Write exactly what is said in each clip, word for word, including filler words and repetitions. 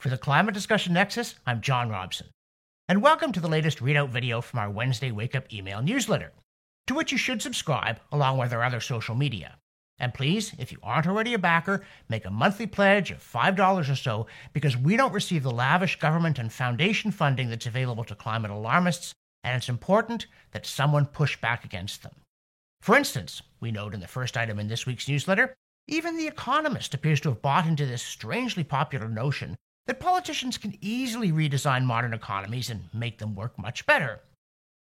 For the Climate Discussion Nexus, I'm John Robson. And welcome to the latest readout video from our Wednesday Wake Up email newsletter, to which you should subscribe along with our other social media. And please, if you aren't already a backer, make a monthly pledge of five dollars or so, because we don't receive the lavish government and foundation funding that's available to climate alarmists, and it's important that someone push back against them. For instance, we note in the first item in this week's newsletter, even The Economist appears to have bought into this strangely popular notion that politicians can easily redesign modern economies and make them work much better.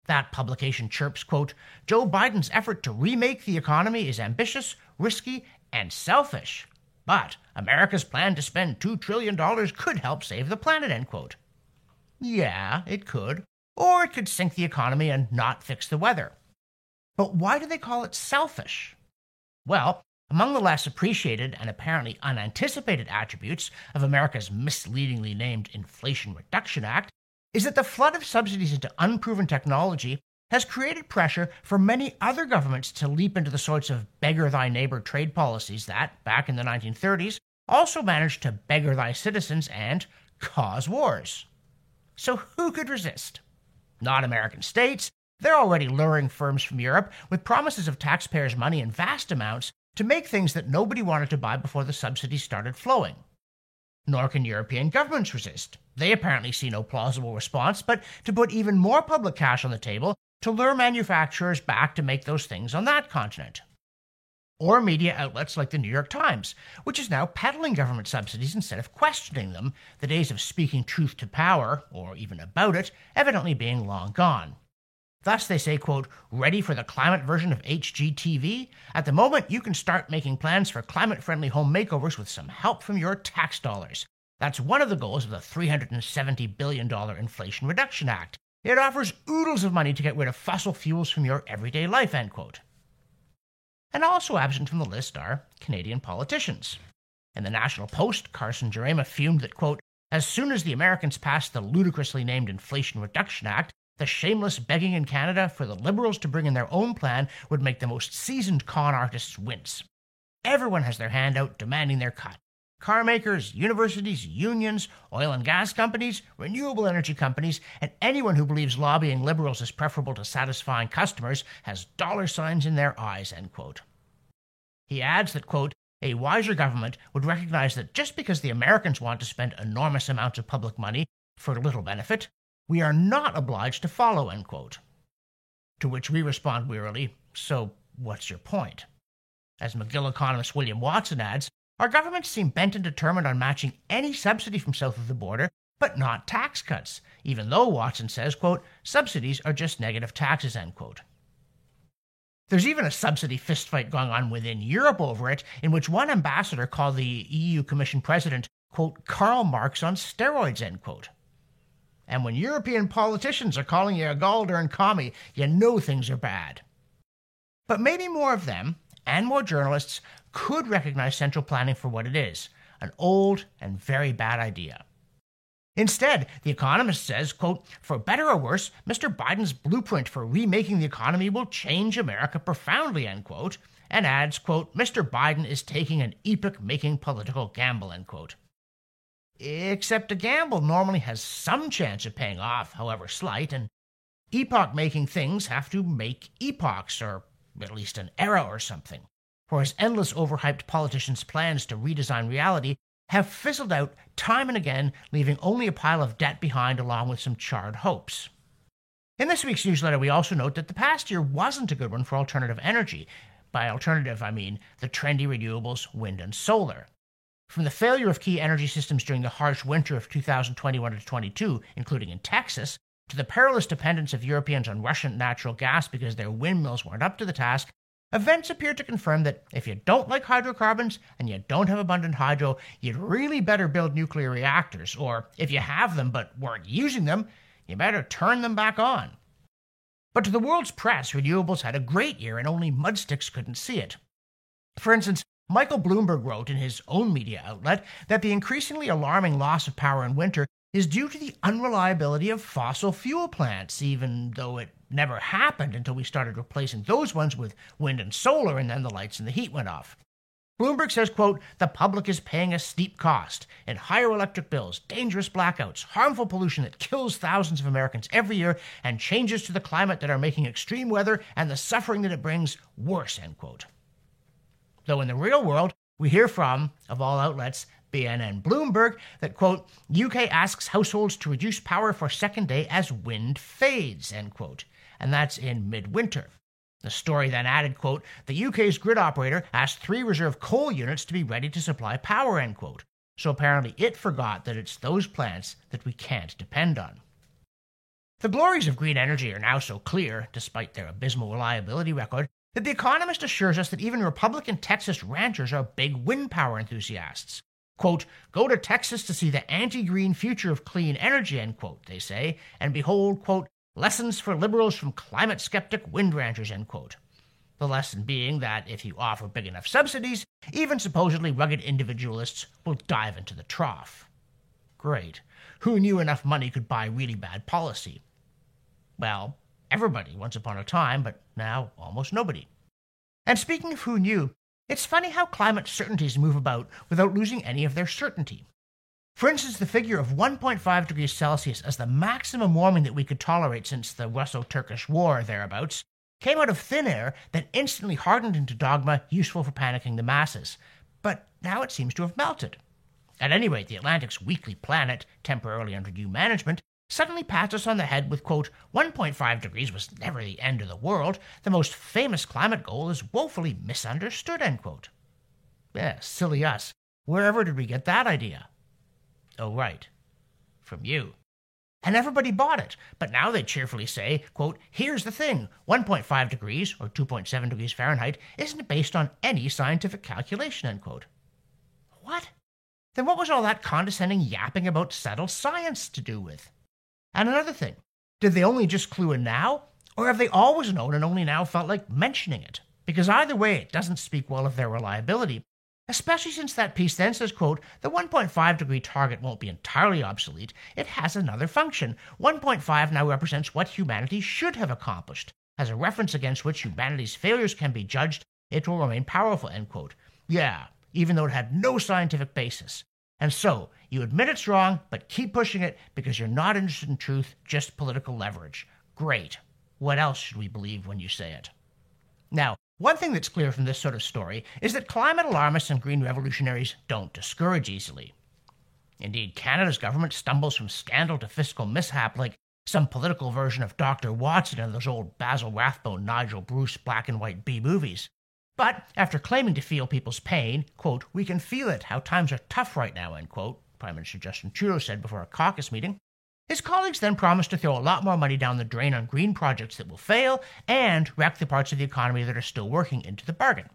That publication chirps, quote, "Joe Biden's effort to remake the economy is ambitious, risky, and selfish. But America's plan to spend two trillion dollars could help save the planet," end quote. Yeah, it could. Or it could sink the economy and not fix the weather. But why do they call it selfish? Well, among the less appreciated and apparently unanticipated attributes of America's misleadingly named Inflation Reduction Act is that the flood of subsidies into unproven technology has created pressure for many other governments to leap into the sorts of beggar-thy-neighbor trade policies that, back in the nineteen thirties, also managed to beggar thy citizens and cause wars. So who could resist? Not American states. They're already luring firms from Europe with promises of taxpayers' money in vast amounts to make things that nobody wanted to buy before the subsidies started flowing. Nor can European governments resist. They apparently see no plausible response but to put even more public cash on the table to lure manufacturers back to make those things on that continent. Or media outlets like the New York Times, which is now peddling government subsidies instead of questioning them, the days of speaking truth to power, or even about it, evidently being long gone. Thus they say, quote, "Ready for the climate version of H G T V? At the moment, you can start making plans for climate-friendly home makeovers with some help from your tax dollars. That's one of the goals of the three hundred seventy billion dollars Inflation Reduction Act. It offers oodles of money to get rid of fossil fuels from your everyday life," end quote. And also absent from the list are Canadian politicians. In the National Post, Carson Jerema fumed that, quote, "As soon as the Americans passed the ludicrously named Inflation Reduction Act, the shameless begging in Canada for the Liberals to bring in their own plan would make the most seasoned con artists wince. Everyone has their hand out demanding their cut. Car makers, universities, unions, oil and gas companies, renewable energy companies, and anyone who believes lobbying liberals is preferable to satisfying customers has dollar signs in their eyes," end quote. He adds that, quote, "A wiser government would recognize that just because the Americans want to spend enormous amounts of public money for little benefit, we are not obliged to follow," end quote. To which we respond wearily, "So what's your point?" As McGill economist William Watson adds, "Our governments seem bent and determined on matching any subsidy from south of the border, but not tax cuts, even though," Watson says, quote, "subsidies are just negative taxes," end quote. There's even a subsidy fistfight going on within Europe over it, in which one ambassador called the E U Commission president, quote, "Karl Marx on steroids," end quote. And when European politicians are calling you a gall-darn commie, you know things are bad. But maybe more of them, and more journalists, could recognize central planning for what it is, an old and very bad idea. Instead, The Economist says, quote, "For better or worse, Mister Biden's blueprint for remaking the economy will change America profoundly," end quote, and adds, quote, "Mister Biden is taking an epoch-making political gamble," end quote. Except a gamble normally has some chance of paying off, however slight, and epoch-making things have to make epochs, or at least an era or something. Whereas endless overhyped politicians' plans to redesign reality have fizzled out time and again, leaving only a pile of debt behind along with some charred hopes. In this week's newsletter, we also note that the past year wasn't a good one for alternative energy. By alternative, I mean the trendy renewables, wind and solar. From the failure of key energy systems during the harsh winter of two thousand twenty-one to twenty-two, including in Texas, to the perilous dependence of Europeans on Russian natural gas because their windmills weren't up to the task, events appear to confirm that if you don't like hydrocarbons and you don't have abundant hydro, you'd really better build nuclear reactors, or if you have them but weren't using them, you better turn them back on. But to the world's press, renewables had a great year and only mudsticks couldn't see it. For instance, Michael Bloomberg wrote in his own media outlet that the increasingly alarming loss of power in winter is due to the unreliability of fossil fuel plants, even though it never happened until we started replacing those ones with wind and solar and then the lights and the heat went off. Bloomberg says, quote, the public is paying a steep cost in higher electric bills, dangerous blackouts, harmful pollution that kills thousands of Americans every year, and changes to the climate that are making extreme weather and the suffering that it brings worse, end quote. Though in the real world, we hear from, of all outlets, B N N Bloomberg, that, quote, U K asks households to reduce power for second day as wind fades, end quote. And that's in midwinter. The story then added, quote, the U K's grid operator asked three reserve coal units to be ready to supply power, end quote. So apparently it forgot that it's those plants that we can't depend on. The glories of green energy are now so clear, despite their abysmal reliability record, that The Economist assures us that even Republican Texas ranchers are big wind power enthusiasts. Quote, go to Texas to see the anti-green future of clean energy, end quote, they say, and behold, quote, lessons for liberals from climate skeptic wind ranchers, end quote. The lesson being that if you offer big enough subsidies, even supposedly rugged individualists will dive into the trough. Great. Who knew enough money could buy really bad policy? Well, everybody once upon a time, but now almost nobody. And speaking of who knew, it's funny how climate certainties move about without losing any of their certainty. For instance, the figure of one point five degrees Celsius as the maximum warming that we could tolerate since the Russo-Turkish War or thereabouts came out of thin air that instantly hardened into dogma useful for panicking the masses. But now it seems to have melted. At any rate, the Atlantic's weakly planet, temporarily under new management, suddenly pats us on the head with, quote, one point five degrees was never the end of the world. The most famous climate goal is woefully misunderstood, end quote. Yeah, silly us. Wherever did we get that idea? Oh, right. From you. And everybody bought it, but now they cheerfully say, quote, here's the thing, one point five degrees, or two point seven degrees Fahrenheit, isn't based on any scientific calculation, end quote. What? Then what was all that condescending yapping about subtle science to do with? And another thing, did they only just clue in now, or have they always known and only now felt like mentioning it? Because either way, it doesn't speak well of their reliability. Especially since that piece then says, quote, the one point five degree target won't be entirely obsolete. It has another function. one point five now represents what humanity should have accomplished. As a reference against which humanity's failures can be judged, it will remain powerful, end quote. Yeah, even though it had no scientific basis. And so, you admit it's wrong, but keep pushing it because you're not interested in truth, just political leverage. Great. What else should we believe when you say it? Now, one thing that's clear from this sort of story is that climate alarmists and green revolutionaries don't discourage easily. Indeed, Canada's government stumbles from scandal to fiscal mishap like some political version of Doctor Watson and those old Basil Rathbone, Nigel Bruce black and white B movies. But after claiming to feel people's pain, quote, we can feel it, how times are tough right now, end quote, Prime Minister Justin Trudeau said before a caucus meeting, his colleagues then promised to throw a lot more money down the drain on green projects that will fail and wreck the parts of the economy that are still working into the bargain.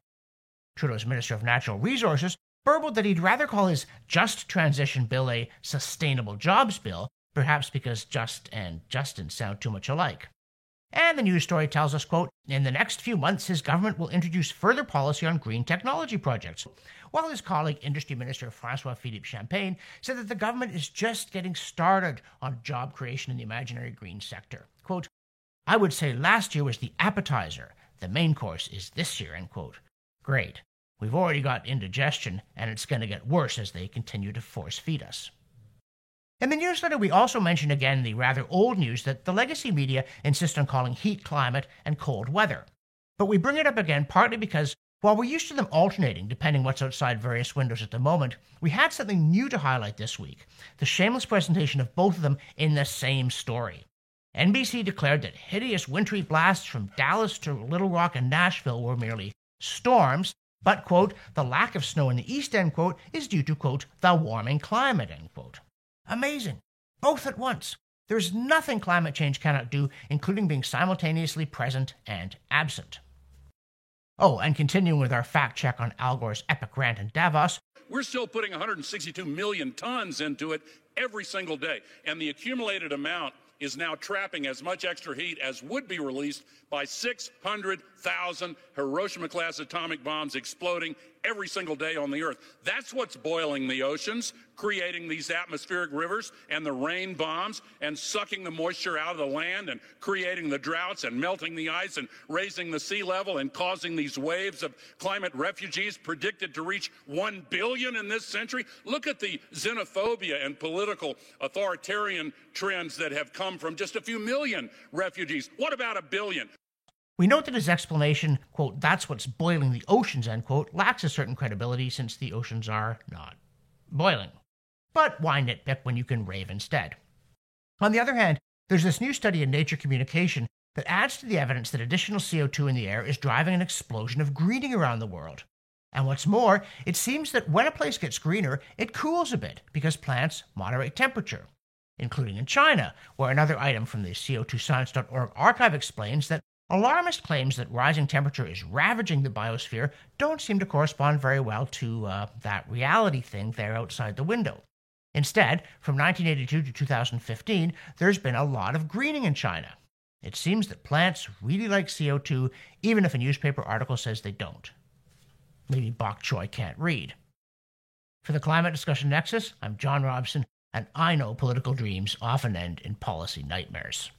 Trudeau's Minister of Natural Resources burbled that he'd rather call his Just Transition bill a sustainable jobs bill, perhaps because Just and Justin sound too much alike. And the news story tells us, quote, in the next few months, his government will introduce further policy on green technology projects, while his colleague, Industry Minister Francois-Philippe Champagne, said that the government is just getting started on job creation in the imaginary green sector. Quote, I would say last year was the appetizer. The main course is this year, end quote. Great. We've already got indigestion, and it's going to get worse as they continue to force feed us. In the newsletter, we also mention again the rather old news that the legacy media insist on calling heat climate and cold weather. But we bring it up again partly because, while we're used to them alternating depending what's outside various windows at the moment, we had something new to highlight this week, the shameless presentation of both of them in the same story. N B C declared that hideous wintry blasts from Dallas to Little Rock and Nashville were merely storms, but, quote, the lack of snow in the east, end quote, is due to, quote, the warming climate, end quote. Amazing. Both at once. There is nothing climate change cannot do, including being simultaneously present and absent. Oh, and continuing with our fact check on Al Gore's epic rant in Davos, we're still putting one hundred sixty-two million tons into it every single day, and the accumulated amount is now trapping as much extra heat as would be released by six hundred thousand Hiroshima-class atomic bombs exploding every single day on the earth. That's what's boiling the oceans, creating these atmospheric rivers and the rain bombs and sucking the moisture out of the land and creating the droughts and melting the ice and raising the sea level and causing these waves of climate refugees predicted to reach one billion in this century. Look at the xenophobia and political authoritarian trends that have come from just a few million refugees. What about a billion? We note that his explanation, quote, that's what's boiling the oceans, end quote, lacks a certain credibility since the oceans are not boiling. But why nitpick when you can rave instead? On the other hand, there's this new study in Nature Communication that adds to the evidence that additional C O two in the air is driving an explosion of greening around the world. And what's more, it seems that when a place gets greener, it cools a bit because plants moderate temperature, including in China, where another item from the C O two science dot org archive explains that alarmist claims that rising temperature is ravaging the biosphere don't seem to correspond very well to uh, that reality thing there outside the window. Instead, from nineteen eighty-two to two thousand fifteen, there's been a lot of greening in China. It seems that plants really like C O two, even if a newspaper article says they don't. Maybe bok choy can't read. For the Climate Discussion Nexus, I'm John Robson, and I know political dreams often end in policy nightmares.